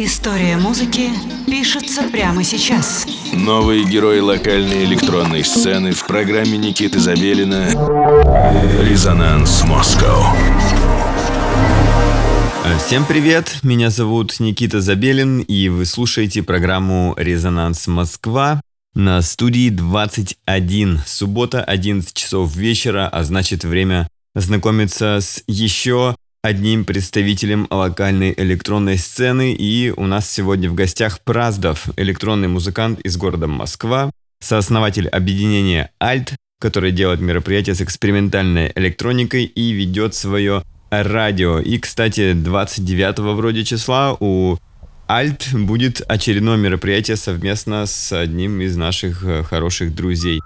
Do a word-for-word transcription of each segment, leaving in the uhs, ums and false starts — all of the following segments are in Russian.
История музыки пишется прямо сейчас. Новые герои локальной электронной сцены в программе Никиты Забелина «Резонанс Москва». Всем привет, меня зовут Никита Забелин, и вы слушаете программу «Резонанс Москва» на студии двадцать один. Суббота, одиннадцать часов вечера, а значит время знакомиться с еще одним представителем локальной электронной сцены. И у нас сегодня в гостях Праздов, электронный музыкант из города Москва, сооснователь объединения Alt, который делает мероприятия с экспериментальной электроникой и ведет свое радио. И, кстати, двадцать девятого вроде числа у Alt будет очередное мероприятие совместно с одним из наших хороших друзей.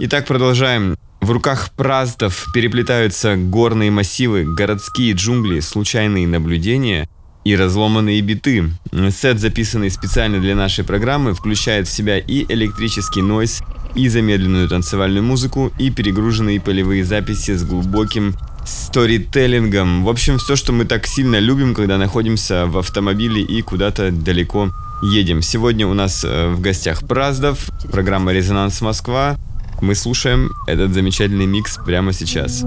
Итак, продолжаем. В руках Праздов переплетаются горные массивы, городские джунгли, случайные наблюдения и разломанные биты. Сет, записанный специально для нашей программы, включает в себя и электрический нойз, и замедленную танцевальную музыку, и перегруженные полевые записи с глубоким сторителлингом. В общем, все, что мы так сильно любим, когда находимся в автомобиле и куда-то далеко едем. Сегодня у нас в гостях Праздов, программа «Резонанс Москва». Мы слушаем этот замечательный микс прямо сейчас.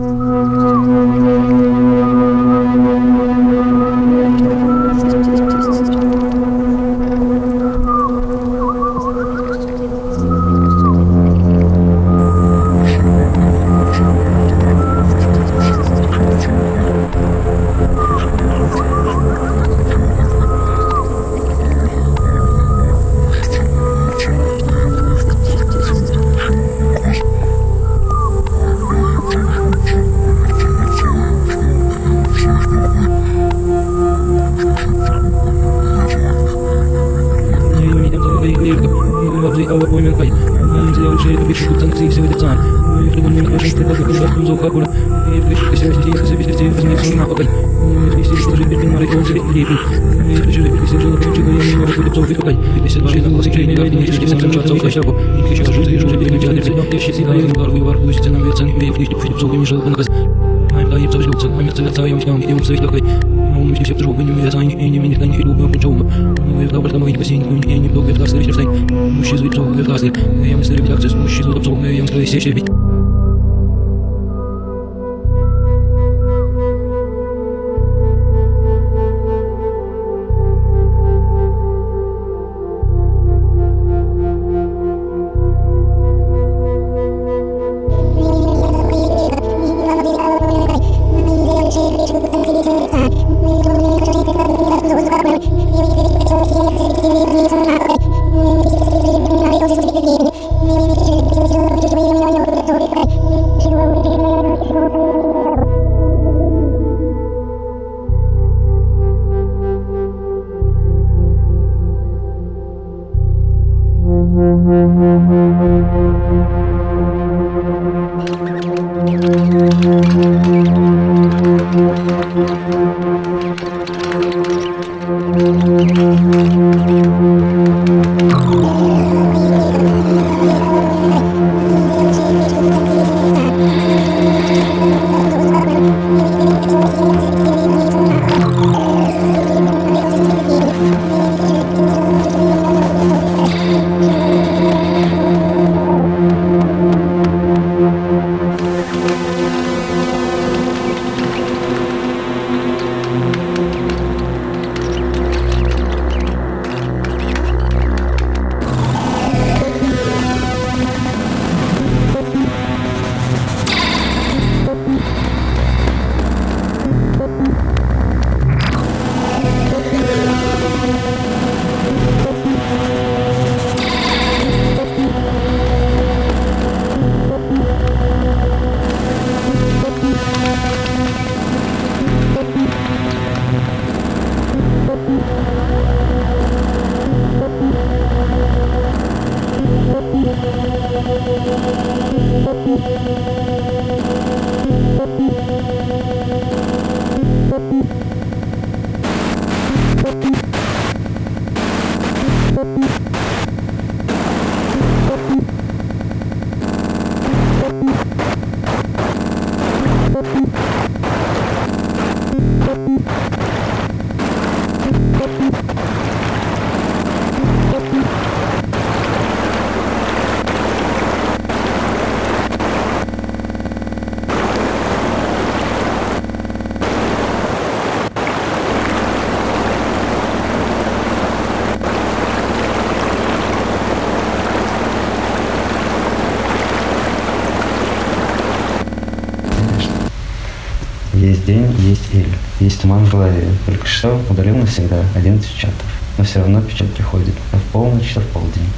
день есть Эль, есть туман в голове. Только что удалил навсегда один из печатов. Но все равно печать приходит, а в полночь, а в полдень.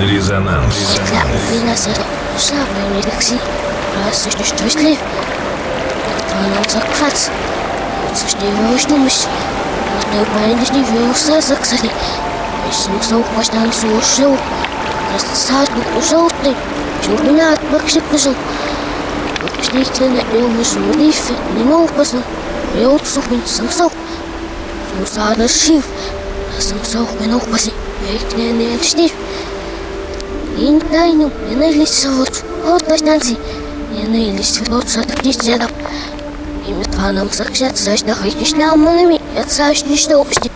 Резонанс. И тайну не наились вот от вознанцы, не наились вот сотнизедов. И метва нам саксят сочно хищнял манами, от сочни что опусти.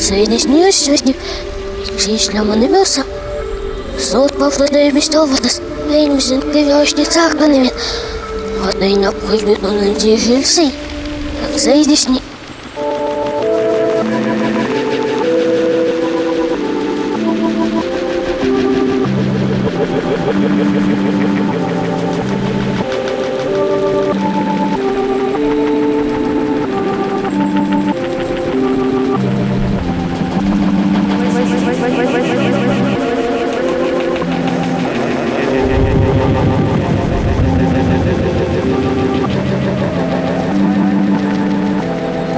Сегодня снилось, сегодня женщина маневелся. Солд повладая вместо водос, вейнусин кривяшницах маневет. Водно и напрыгнет он на дежельцы. Как зайди с ней. Редактор субтитров А.Семкин Корректор А.Егорова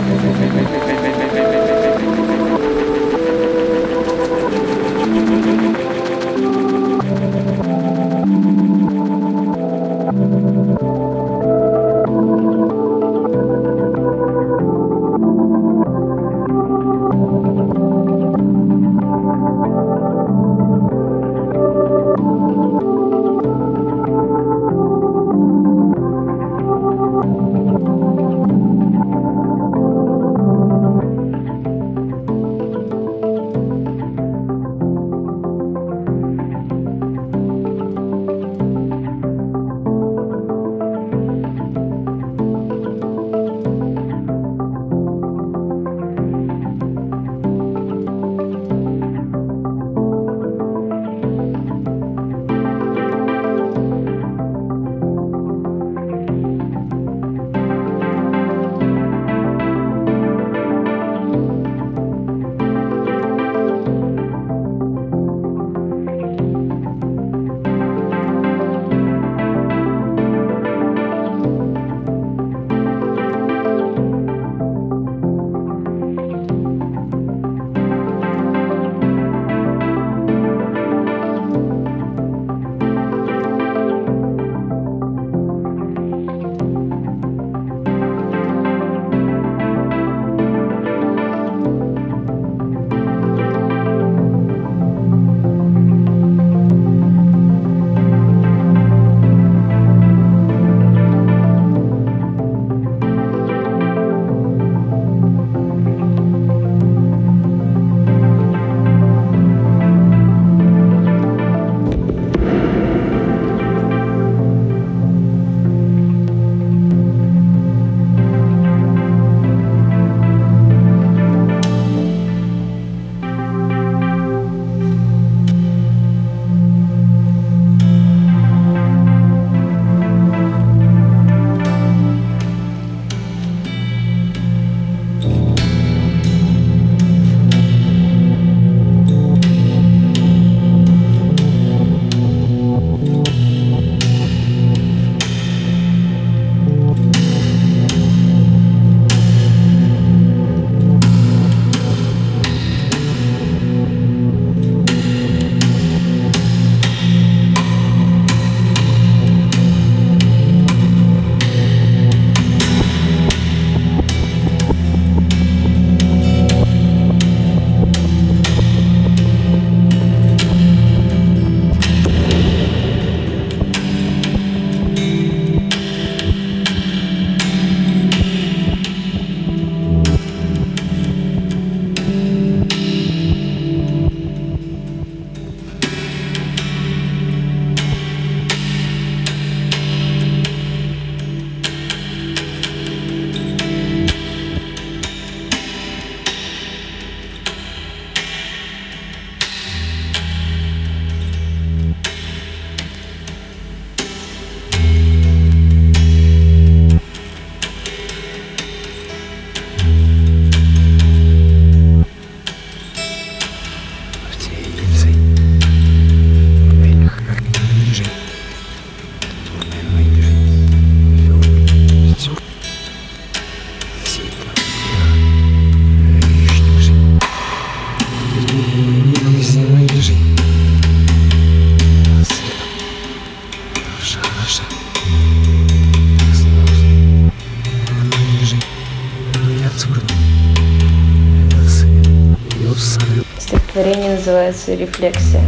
Стихотворение называется «Рефлексия».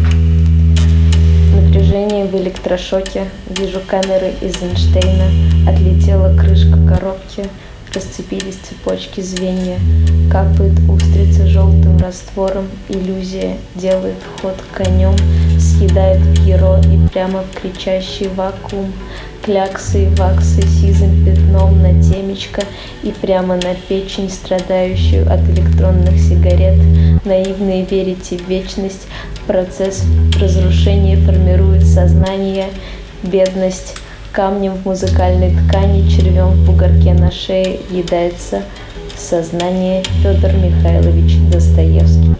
Напряжение в электрошоке, вижу камеры Эйзенштейна, отлетела крышка коробки, расцепились цепочки звенья, капает устрица желтым раствором, иллюзия делает ход конем, съедает перо и прямо в кричащий вакуум, кляксы и ваксы сизым пятном на темечко и прямо на печень, страдающую от электронных сигарет. Наивные верите в вечность, процесс разрушения формирует сознание, бедность. Камнем в музыкальной ткани, червем в бугорке на шее едается сознание. Федор Михайлович Достоевский.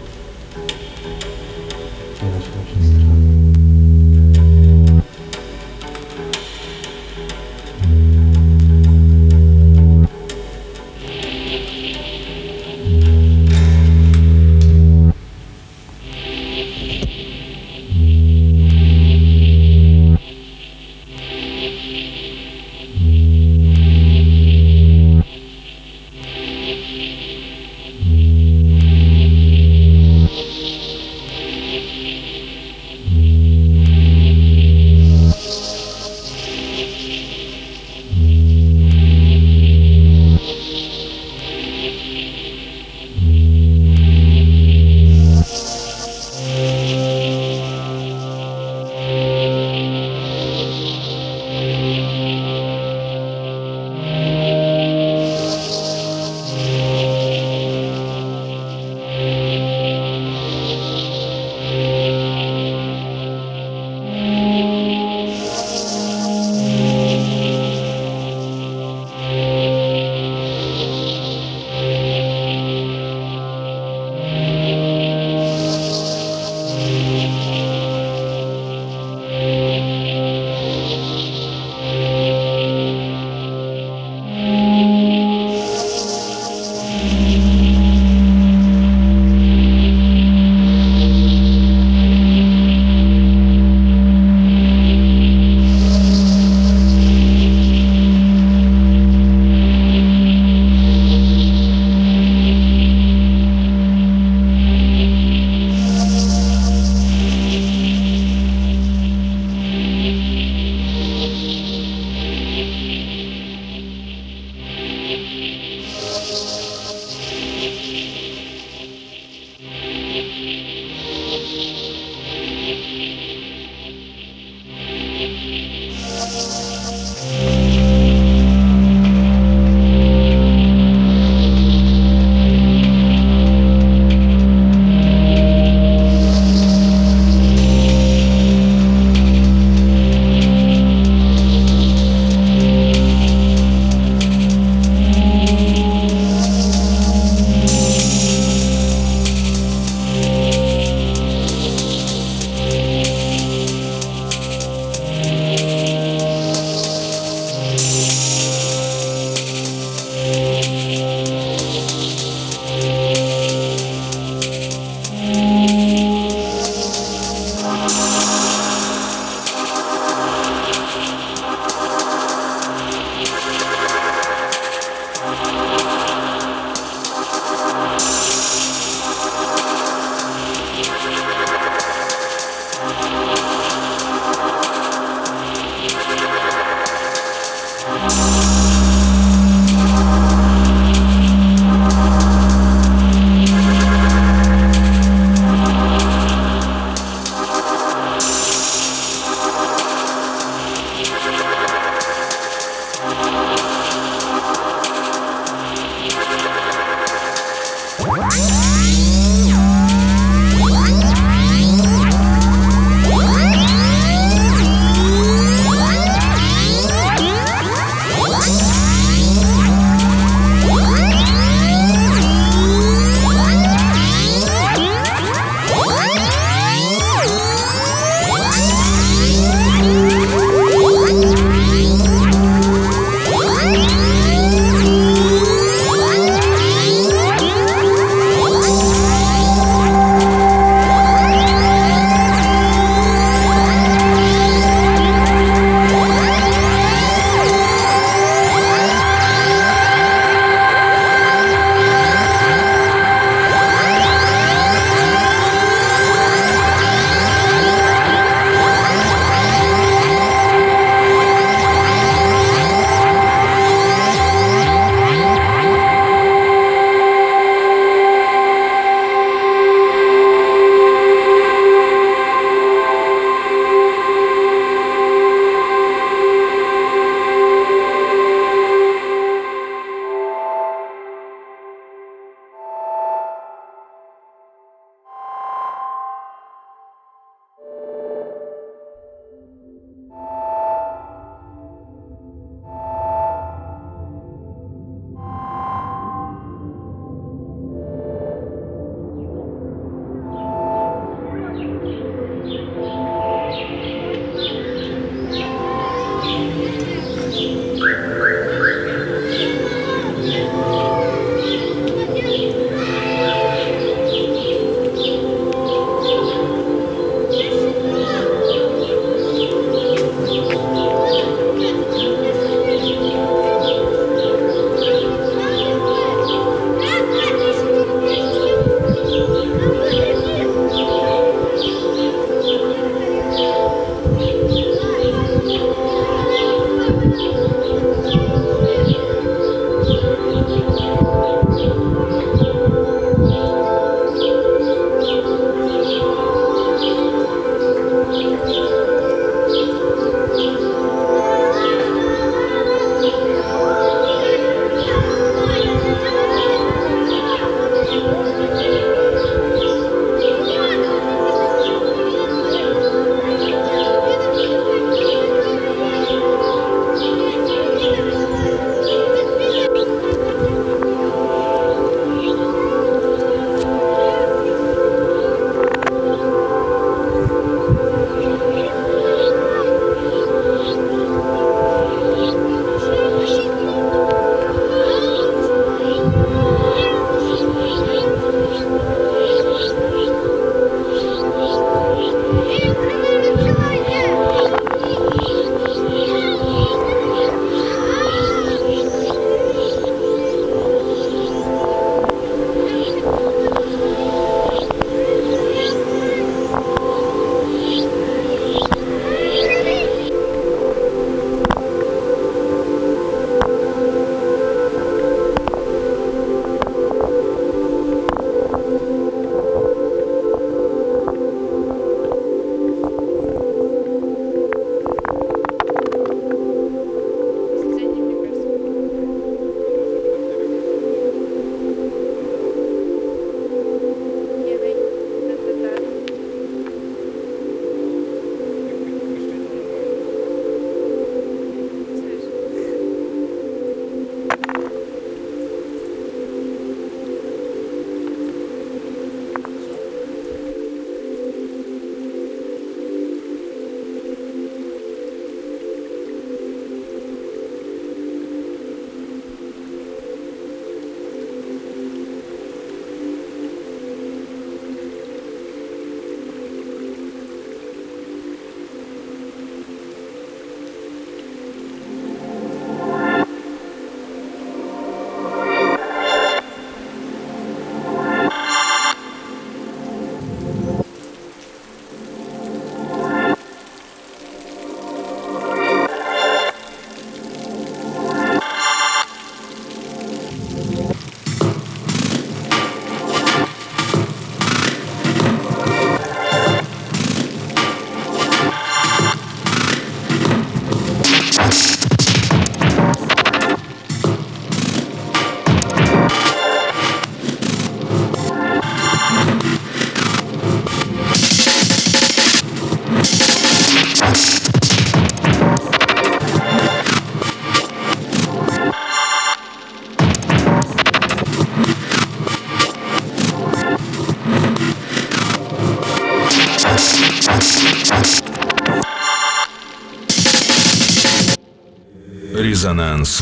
Резонанс Москва.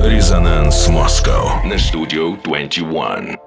Резонанс Москва на Studio двадцать один.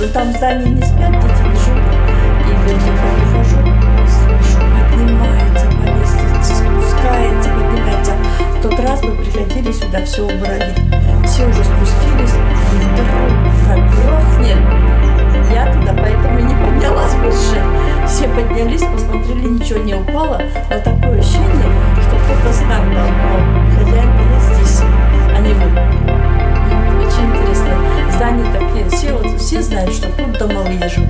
Но там в здании не спят, дети не живут. И я тебя выхожу, не слышу. Поднимается повесится, спускается, поднимается. В тот раз мы приходили сюда, все убрали. Все уже спустились, вдруг грохнет. Я туда поэтому и не поднялась больше. Все поднялись, посмотрели, ничего не упало. Но такое ощущение, что кто-то знак дал упал. Хозяин был здесь, а не вы. Очень интересно. Здания такие, все, вот, все знают, что тут домовые живут.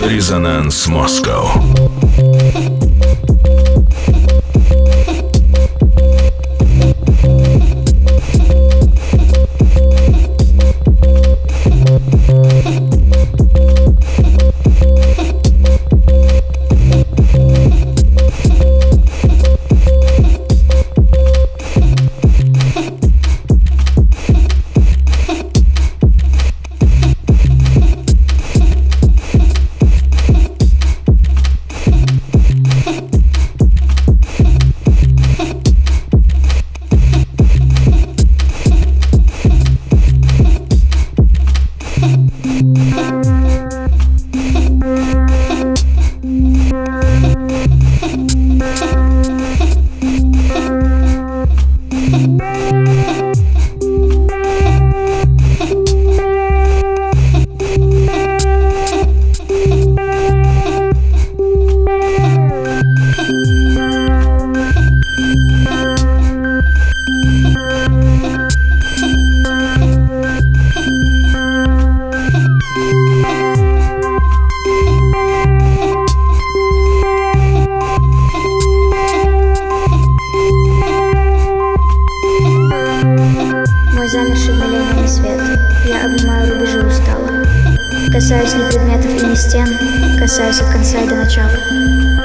Резонанс Москва.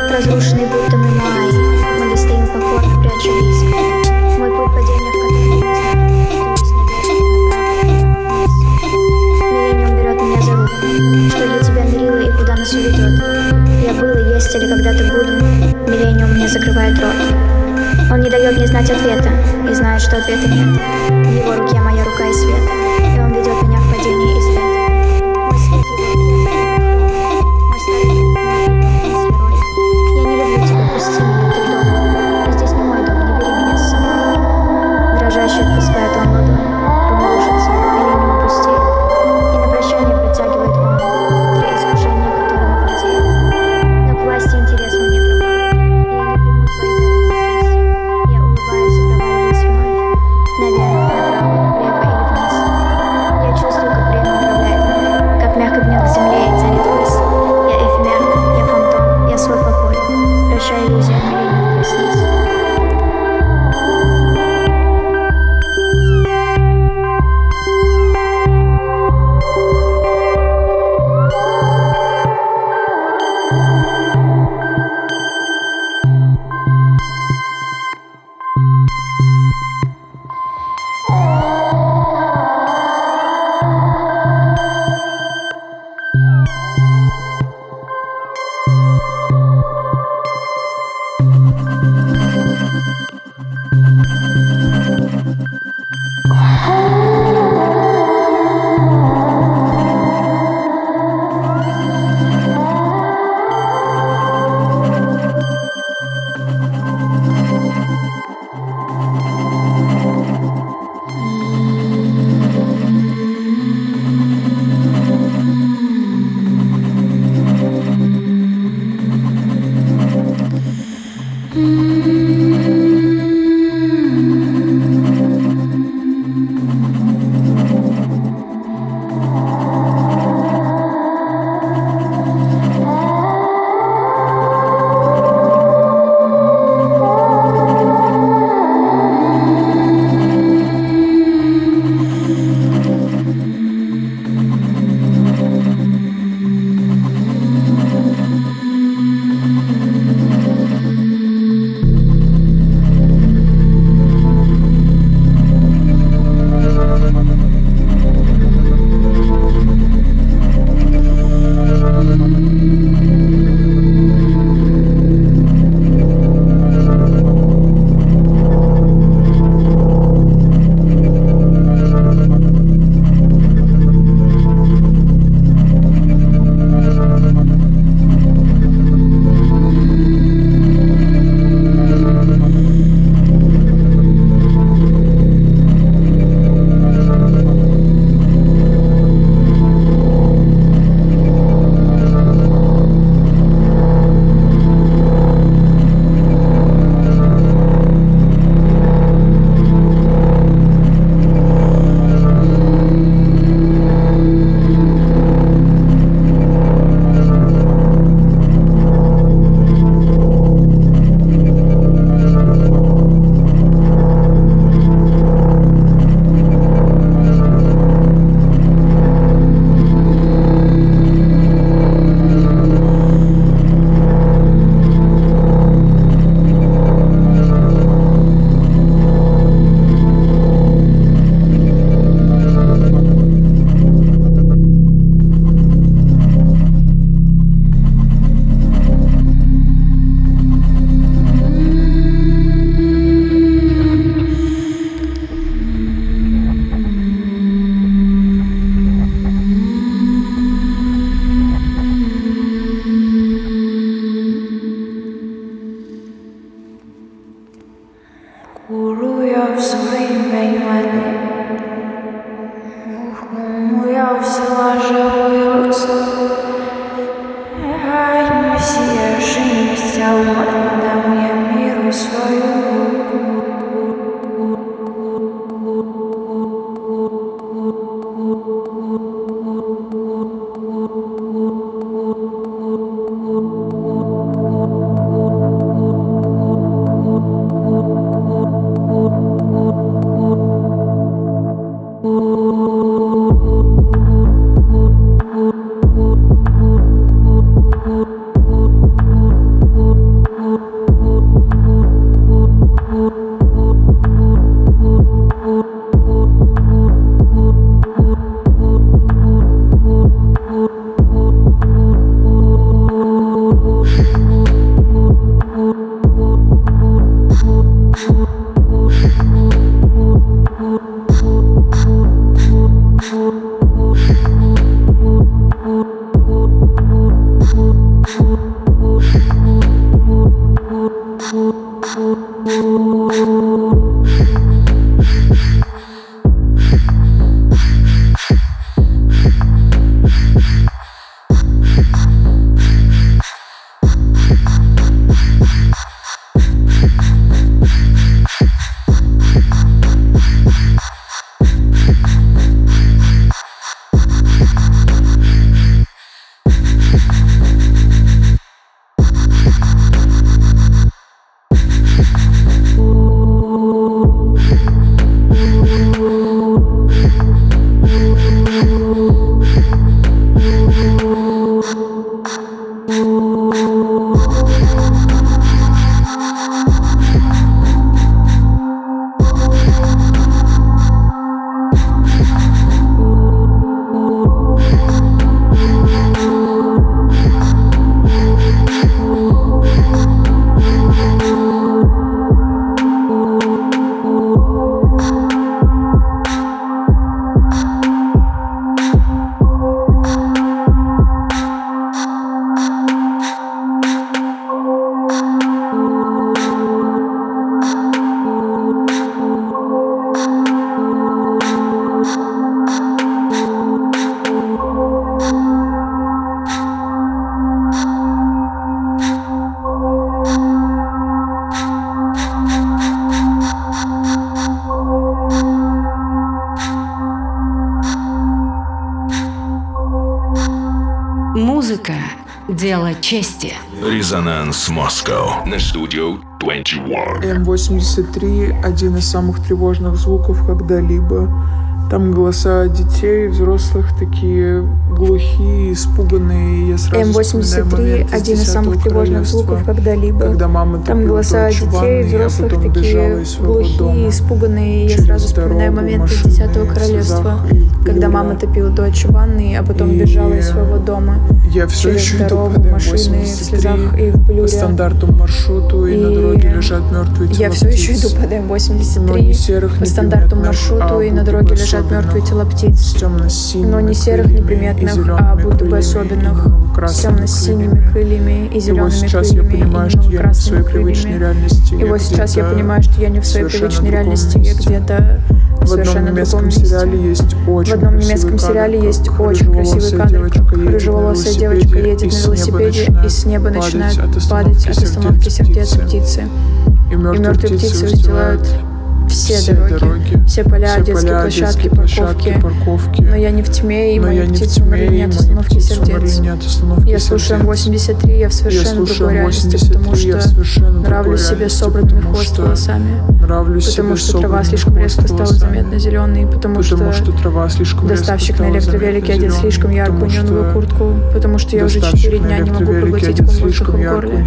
Продолжение отпускает он ладонь, рука рушится, или не упустеет, и на прощание притягивает он три искушения, которым он владеет. Но к власти интерес мне пропал, и я не приму твои дары здесь. Я улыбаюсь и проваливаюсь вновь, наверх, направо, влево или вниз. Я чувствую, как время управляет мной, как мягко бьет к земле и тянет ввысь. Я эфемерна, я фантом, я свой покой, прощай иллюзию, или не отпустись. Thank you. Музыка – дело чести. Резонанс Москва на Studio двадцать один. эм восемьдесят три – один из самых тревожных звуков когда-либо. Там голоса детей, взрослых, такие глухие, испуганные. Я сразу эм восемьдесят три – один из самых тревожных звуков когда-либо. Когда мама там голоса детей, взрослых, такие глухие, испуганные. Я сразу вспоминаю моменты из Десятого Королевства. Когда мама топила дочь в ванной, а потом бежала из своего дома. Я все еще иду по эм восемьдесят три, в слезах и в блюре. По стандартному маршруту, и на дороге лежат мертвые тела птиц. Я все еще иду по эм восемьдесят три, по стандартному маршруту, и на дороге лежат мертвые тела птиц, но не серых, неприметных, а будто бы особенных, с темно-синими крыльями и зелеными крыльями, и красными крыльями. И вот сейчас я понимаю, что я не в своей привычной реальности, я где-то в совершенно другом месте. В одном немецком сериале есть очень красивый кадр, как рыжеволосая девочка едет на велосипеде, и с неба начинают падать от остановки сердец птицы, и мертвые птицы устилают Все, все дороги, дороги, все поля, все детские поля, площадки, детские парковки. парковки. Но я не в тьме, и мои птицы умерли не от остановки сердец. Я слушаю эм восемьдесят три, я в совершенно другой реальности, потому что нравлюсь себе собранными хвост волосами, потому что трава слишком резко стала заметно зеленой, потому что доставщик на электровелике одет слишком яркую неоновую куртку, потому что я уже четыре дня не могу проглотить ком воздуха в горле.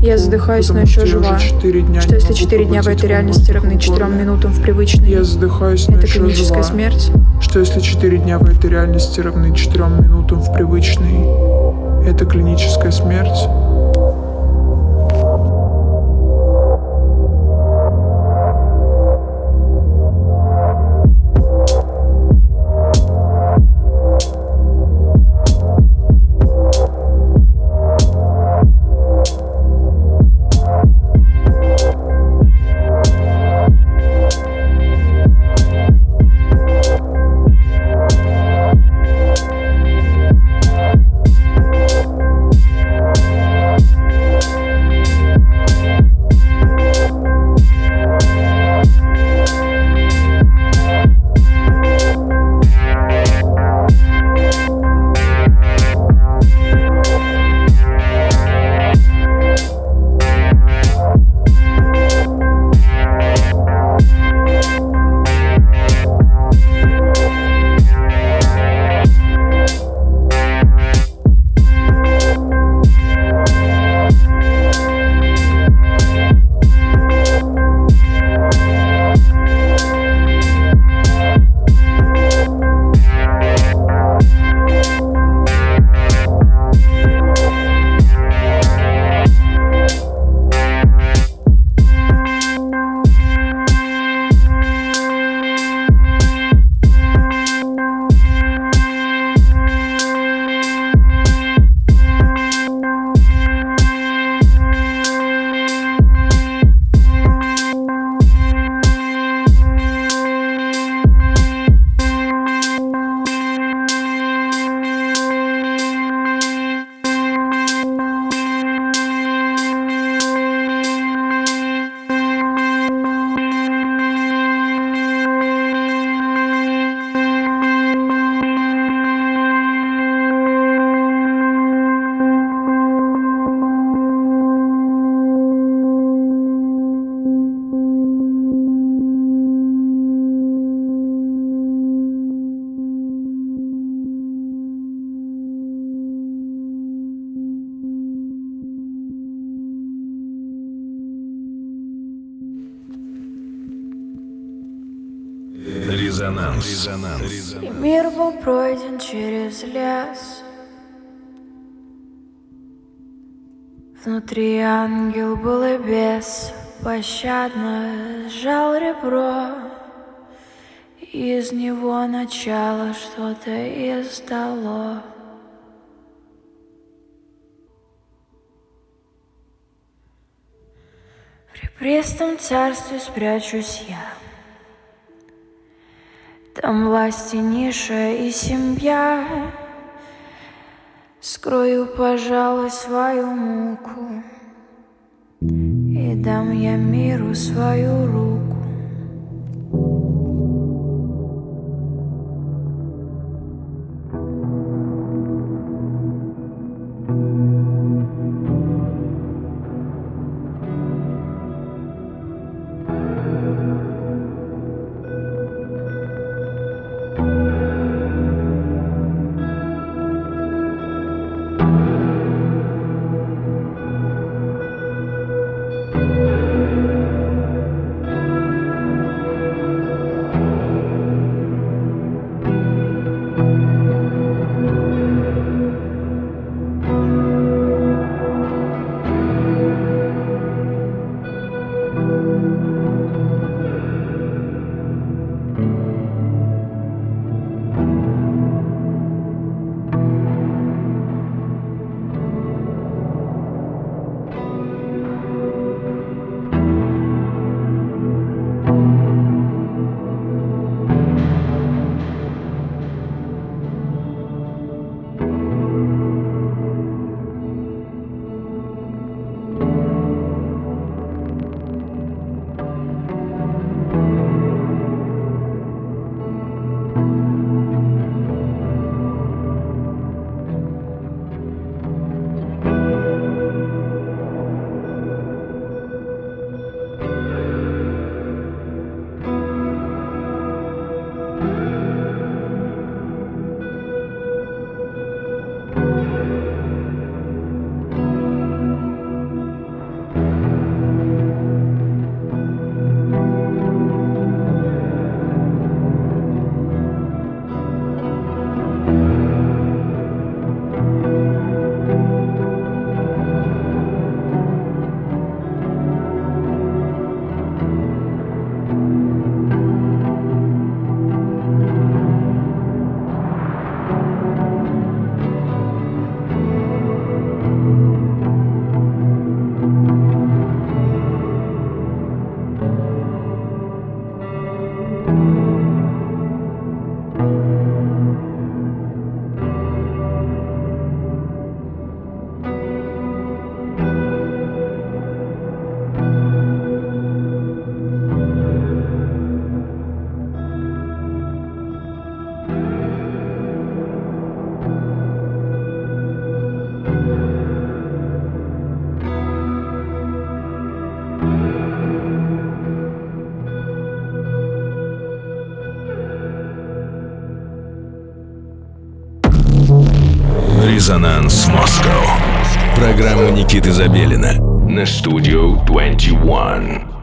Я задыхаюсь, но еще жива. Что если четыре дня в этой реальности равны четырем минутам в привычной? Я задыхаюсь, но это клиническая жива. Смерть. Что если четыре дня в этой реальности равны четырем минутам в привычной? Это клиническая смерть. Резонанс. Резонанс. И мир был пройден через лес. Внутри ангел был и бес, пощадно сжал ребро. Из него начало что-то издало. В ребристом царстве спрячусь я. Там власть и ниша, и семья. Скрою, пожалуй, свою муку, и дам я миру свою руку. «Резонанс Москва». Программа Никиты Забелина на Studio двадцать один.